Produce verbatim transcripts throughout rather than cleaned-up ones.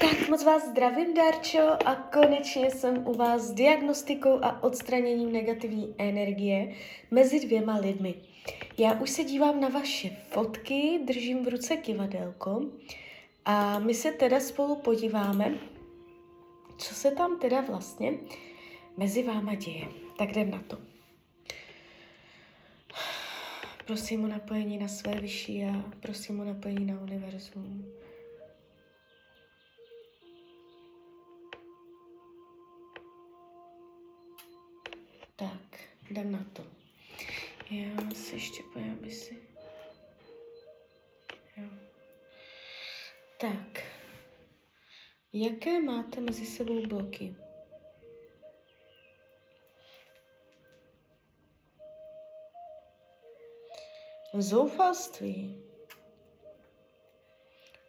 Tak moc vás zdravím, Darčo, a konečně jsem u vás s diagnostikou a odstraněním negativní energie mezi dvěma lidmi. Já už se dívám na vaše fotky, držím v ruce kivadelko a my se teda spolu podíváme, co se tam teda vlastně mezi váma děje. Tak jdem na to. Prosím o napojení na své vyšší já, prosím o napojení na univerzum. Tak, jdem na to. Já se ještě pojím, jestli... Jo. Tak. Jaké máte mezi sebou bloky? Zoufalství.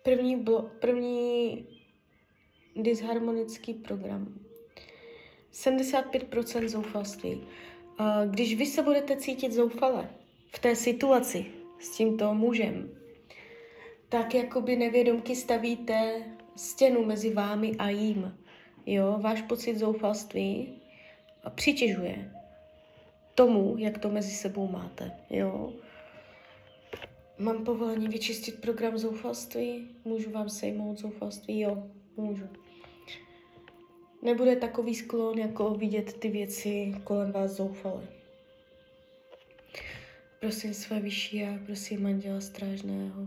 První, blo- první disharmonický program. sedmdesát pět procent zoufalství. Když vy se budete cítit zoufale v té situaci s tímto mužem, tak jakoby nevědomky stavíte stěnu mezi vámi a jím. Jo, váš pocit zoufalství přitěžuje tomu, jak to mezi sebou máte. Jo. Mám povolení vyčistit program zoufalství? Můžu vám sejmout zoufalství? Jo, můžu. Nebude takový sklon, jako vidět ty věci kolem vás zoufale. Prosím své vyšší já, prosím anděla strážného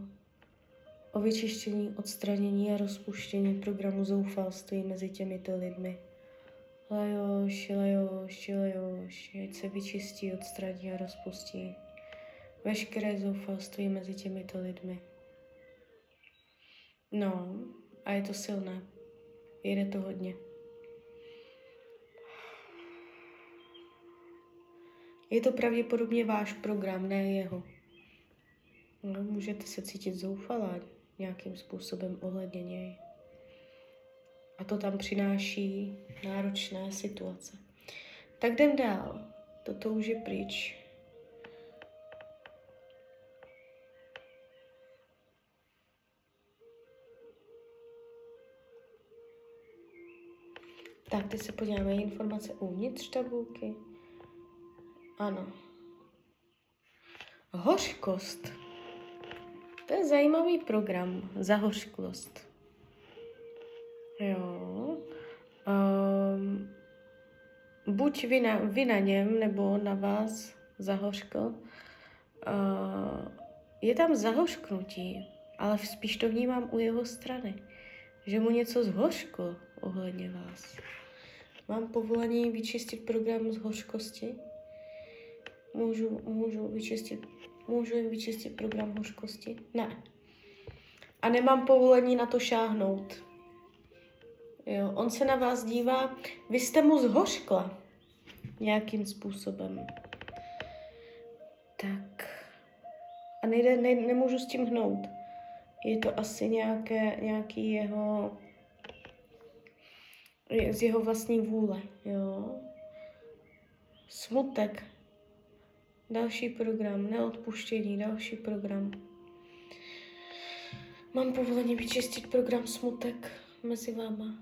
o vyčištění, odstranění a rozpuštění programu zoufalství mezi těmito lidmi. Lajoš, lajoš, lajoš, ať se vyčistí, odstraní a rozpustí veškeré zoufalství mezi těmito lidmi. No, a je to silné. Jede to hodně. Je to pravděpodobně váš program, ne jeho. No, můžete se cítit zoufalá nějakým způsobem ohledně něj. A to tam přináší náročné situace. Tak jdem dál. Toto už je pryč. Tak, teď se podíváme informace uvnitř tabulky. Ano. Hořkost. To je zajímavý program. Zahořklost. Jo. Um, buď vy na, vy na něm, nebo na vás zahořkl. Uh, je tam zahořknutí, ale spíš to vnímám u jeho strany. Že mu něco zhořklo ohledně vás. Mám povolení vyčistit program zhořkosti? Můžu, můžu, vyčistit, můžu jim vyčistit program hořkosti? Ne. A nemám povolení na to šáhnout. Jo, on se na vás dívá, vy jste mu zhořkla nějakým způsobem. Tak. A nejde, ne, nemůžu s tím hnout. Je to asi nějaké, nějaký jeho, z jeho vlastní vůle. Jo. Smutek. Další program, neodpuštění, další program. Mám povolení vyčistit program smutek mezi váma?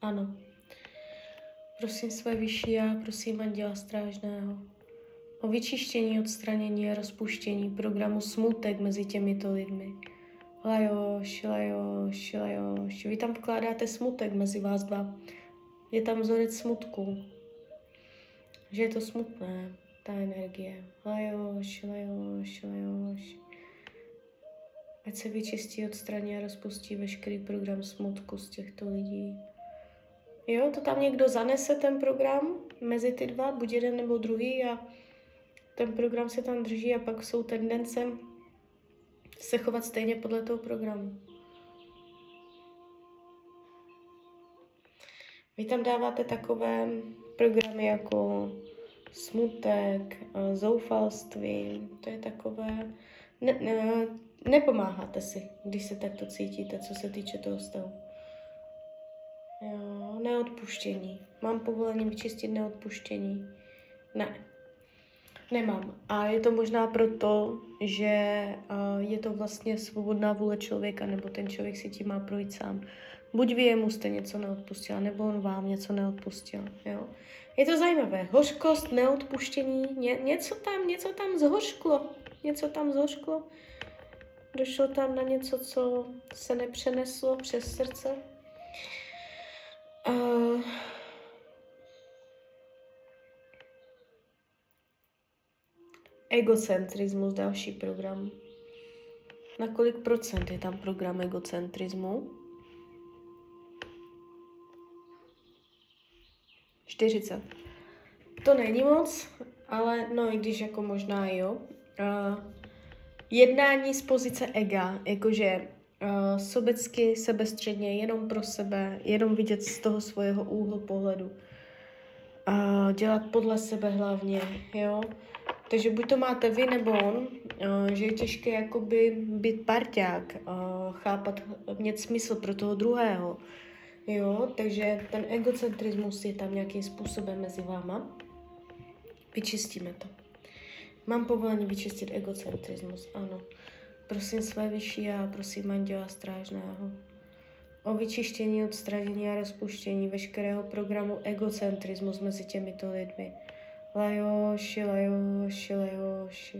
Ano. Prosím své vyšší já, prosím anděla strážného o vyčištění, odstranění a rozpuštění programu smutek mezi těmito lidmi. Lajoš, lajoš, lajoš. Vy tam vkládáte smutek mezi vás dva. Je tam vzorec smutku. Že je to smutné. Ta energie. Lajoš, lajoš, lajoš. Ať se vyčistí, odstraní a rozpustí veškerý program smutku z těchto lidí. Jo, to tam někdo zanese ten program mezi ty dva, buď jeden nebo druhý, a ten program se tam drží a pak jsou tendence se chovat stejně podle toho programu. Vy tam dáváte takové programy jako smutek, zoufalství, to je takové... Ne, ne, nepomáháte si, když se takto cítíte, co se týče toho stavu. Jo, neodpuštění. Mám povolení vyčistit neodpuštění? Ne. Nemám. A je to možná proto, že je to vlastně svobodná vůle člověka, nebo ten člověk si tím má projít sám. Buď vy jemu jste něco neodpustila, nebo on vám něco neodpustil. Jo? Je to zajímavé. Hořkost, neodpuštění, ně, něco tam, něco tam zhořklo. Něco tam zhořklo. Došlo tam na něco, co se nepřeneslo přes srdce. Uh... Egocentrismus, další program. Na kolik procent je tam program egocentrismu? čtyřicet. To není moc, ale no i když jako možná jo. Uh, jednání z pozice ega, jakože uh, sobecky, sebestředně, jenom pro sebe, jenom vidět z toho svého úhlu pohledu. Uh, dělat podle sebe hlavně, jo. Takže buď to máte vy, nebo on, že je těžké jakoby být parťák, chápat, mít smysl pro toho druhého. Jo, takže ten egocentrismus je tam nějakým způsobem mezi váma. Vyčistíme to. Mám povolení vyčistit egocentrismus, ano. Prosím své vyšší a prosím anděla strážného o vyčištění, odstranění a rozpuštění veškerého programu egocentrismus mezi těmito lidmi. Lajoši, Lajoši, Lajoši.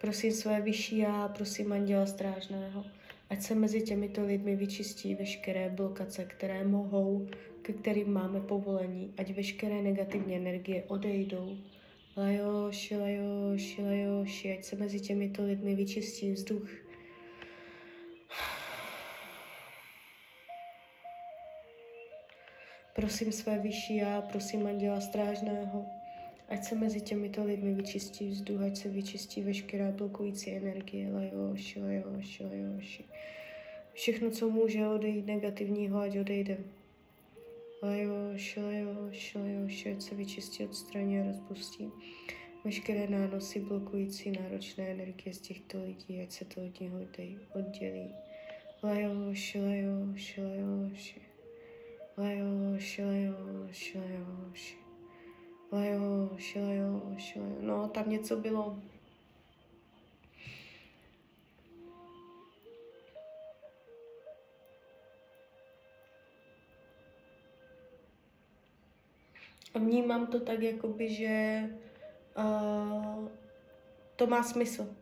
Prosím své vyšší já, prosím anděla strážného, ať se mezi těmito lidmi vyčistí veškeré blokace, které mohou, ke kterým máme povolení, ať veškeré negativní energie odejdou. Lajoši, Lajoši, Lajoši, ať se mezi těmito lidmi vyčistí vzduch. Prosím své vyšší já, prosím anděla strážného, ať se mezi těmito lidmi vyčistí vzduch, ať se vyčistí veškerá blokující energie. Lajoši, Lajoši, Lajoši. Všechno, co může odejít negativního, ať odejde. Lajoši, Lajoši, Lajoši, ať se vyčistí, odstraní a rozpustí veškeré nánosy blokující náročné energie z těchto lidí, ať se to od něho oddělí. Lajoši, Lajoši, Lajoši. Lajoši, Lajoši, Lajoši. Lajoš, lajoš, lajoš. No, tam něco bylo. A vnímám to tak, jakoby, že uh, to má smysl.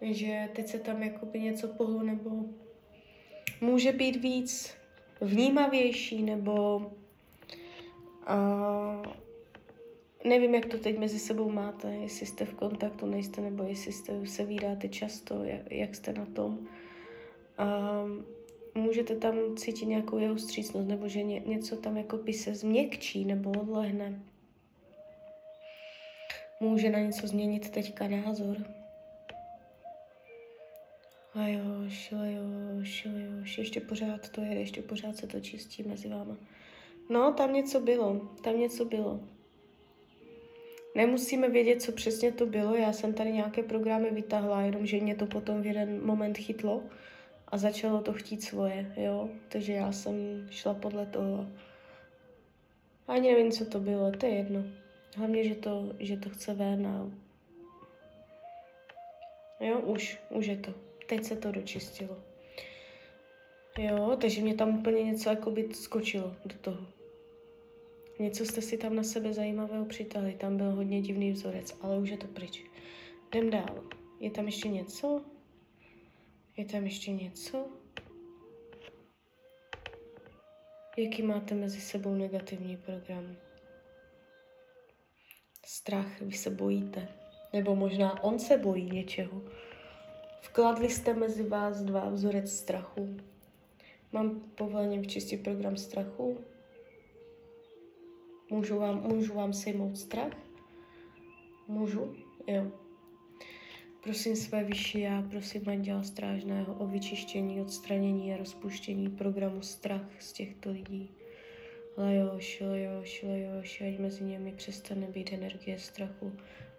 Že teď se tam jakoby něco pohlo, nebo může být víc vnímavější, nebo a nevím, jak to teď mezi sebou máte, jestli jste v kontaktu, nejste, nebo jestli jste, se vídáte často, jak, jak jste na tom. A můžete tam cítit nějakou jeho vstřícnost, nebo že ně, něco tam jako by se změkčí nebo odlehne. Může na něco změnit teďka názor. A jo, šile, jo, šile, jo, ještě pořád to je, ještě pořád se to čistí mezi váma. No, tam něco bylo, tam něco bylo. Nemusíme vědět, co přesně to bylo, já jsem tady nějaké programy vytáhla, jenomže mě to potom v jeden moment chytlo a začalo to chtít svoje, jo. Takže já jsem šla podle toho. Ani nevím, co to bylo, to je jedno. Hlavně, že to, že to chce ven a... Jo, už, už je to. Teď se to dočistilo. Jo, takže mě tam úplně něco jakoby skočilo do toho. Něco jste si tam na sebe zajímavého přitahli, tam byl hodně divný vzorec, ale už je to pryč. Jdem dál. Je tam ještě něco? Je tam ještě něco? Jaký máte mezi sebou negativní program? Strach, vy se bojíte. Nebo možná on se bojí něčeho. Vkladli jste mezi vás dva vzorec strachu. Mám povolení vyčistit program strachu? Můžu vám, můžu vám sejmout strach? Můžu? Jo. Prosím své vyšší já, prosím anděla strážného o vyčištění, odstranění a rozpuštění programu strach z těchto lidí. Lajoš, lajoš, lajoš, ať mezi nimi přestane být energie strachu,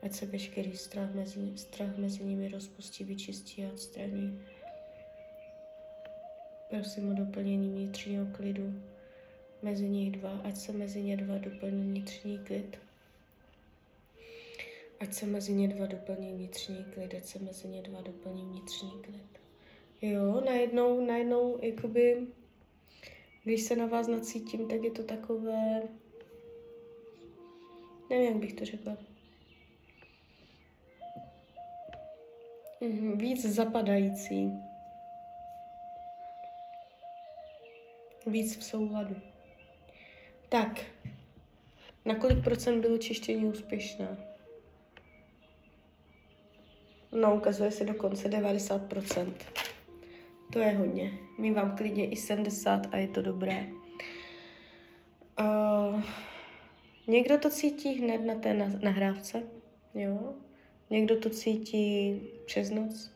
ať se veškerý strach mezi, strach mezi nimi rozpustí, vyčistí a odstraní. Prosím o doplnění vnitřního klidu mezi nich dva, ať se mezi ně dva doplní vnitřní klid. Ať se mezi ně dva doplní vnitřní klid, ať se mezi ně dva doplní vnitřní klid. Jo, najednou, najednou, jakoby, když se na vás nacítím, tak je to takové, nevím, jak bych to řekla. Mhm, víc zapadající. Víc v souladu. Tak, na kolik procent bylo čištění úspěšné? No, ukazuje se dokonce devadesát procent. To je hodně. Mívám klidně i sedmdesát a je to dobré. Uh, někdo to cítí hned na té nahrávce, jo? Někdo to cítí přes noc,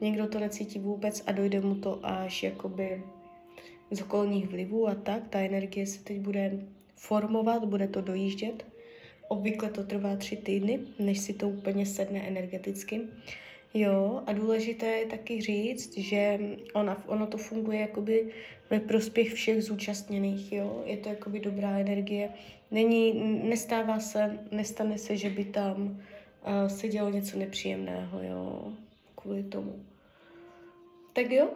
někdo to necítí vůbec a dojde mu to až jakoby z okolních vlivů a tak. Ta energie se teď bude formovat, bude to dojíždět. Obvykle to trvá tři týdny, než si to úplně sedne energeticky. Jo, a důležité je taky říct, že ona, ono to funguje jakoby ve prospěch všech zúčastněných, jo. Je to jakoby dobrá energie. Není, nestává se, nestane se, že by tam uh, se dělo něco nepříjemného, jo, kvůli tomu. Tak jo,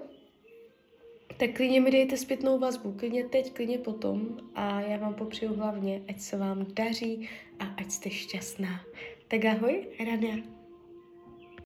tak klidně mi dejte zpětnou vazbu, klidně teď, klidně potom a já vám popřeju hlavně, ať se vám daří a ať jste šťastná. Tak ahoj, Rania.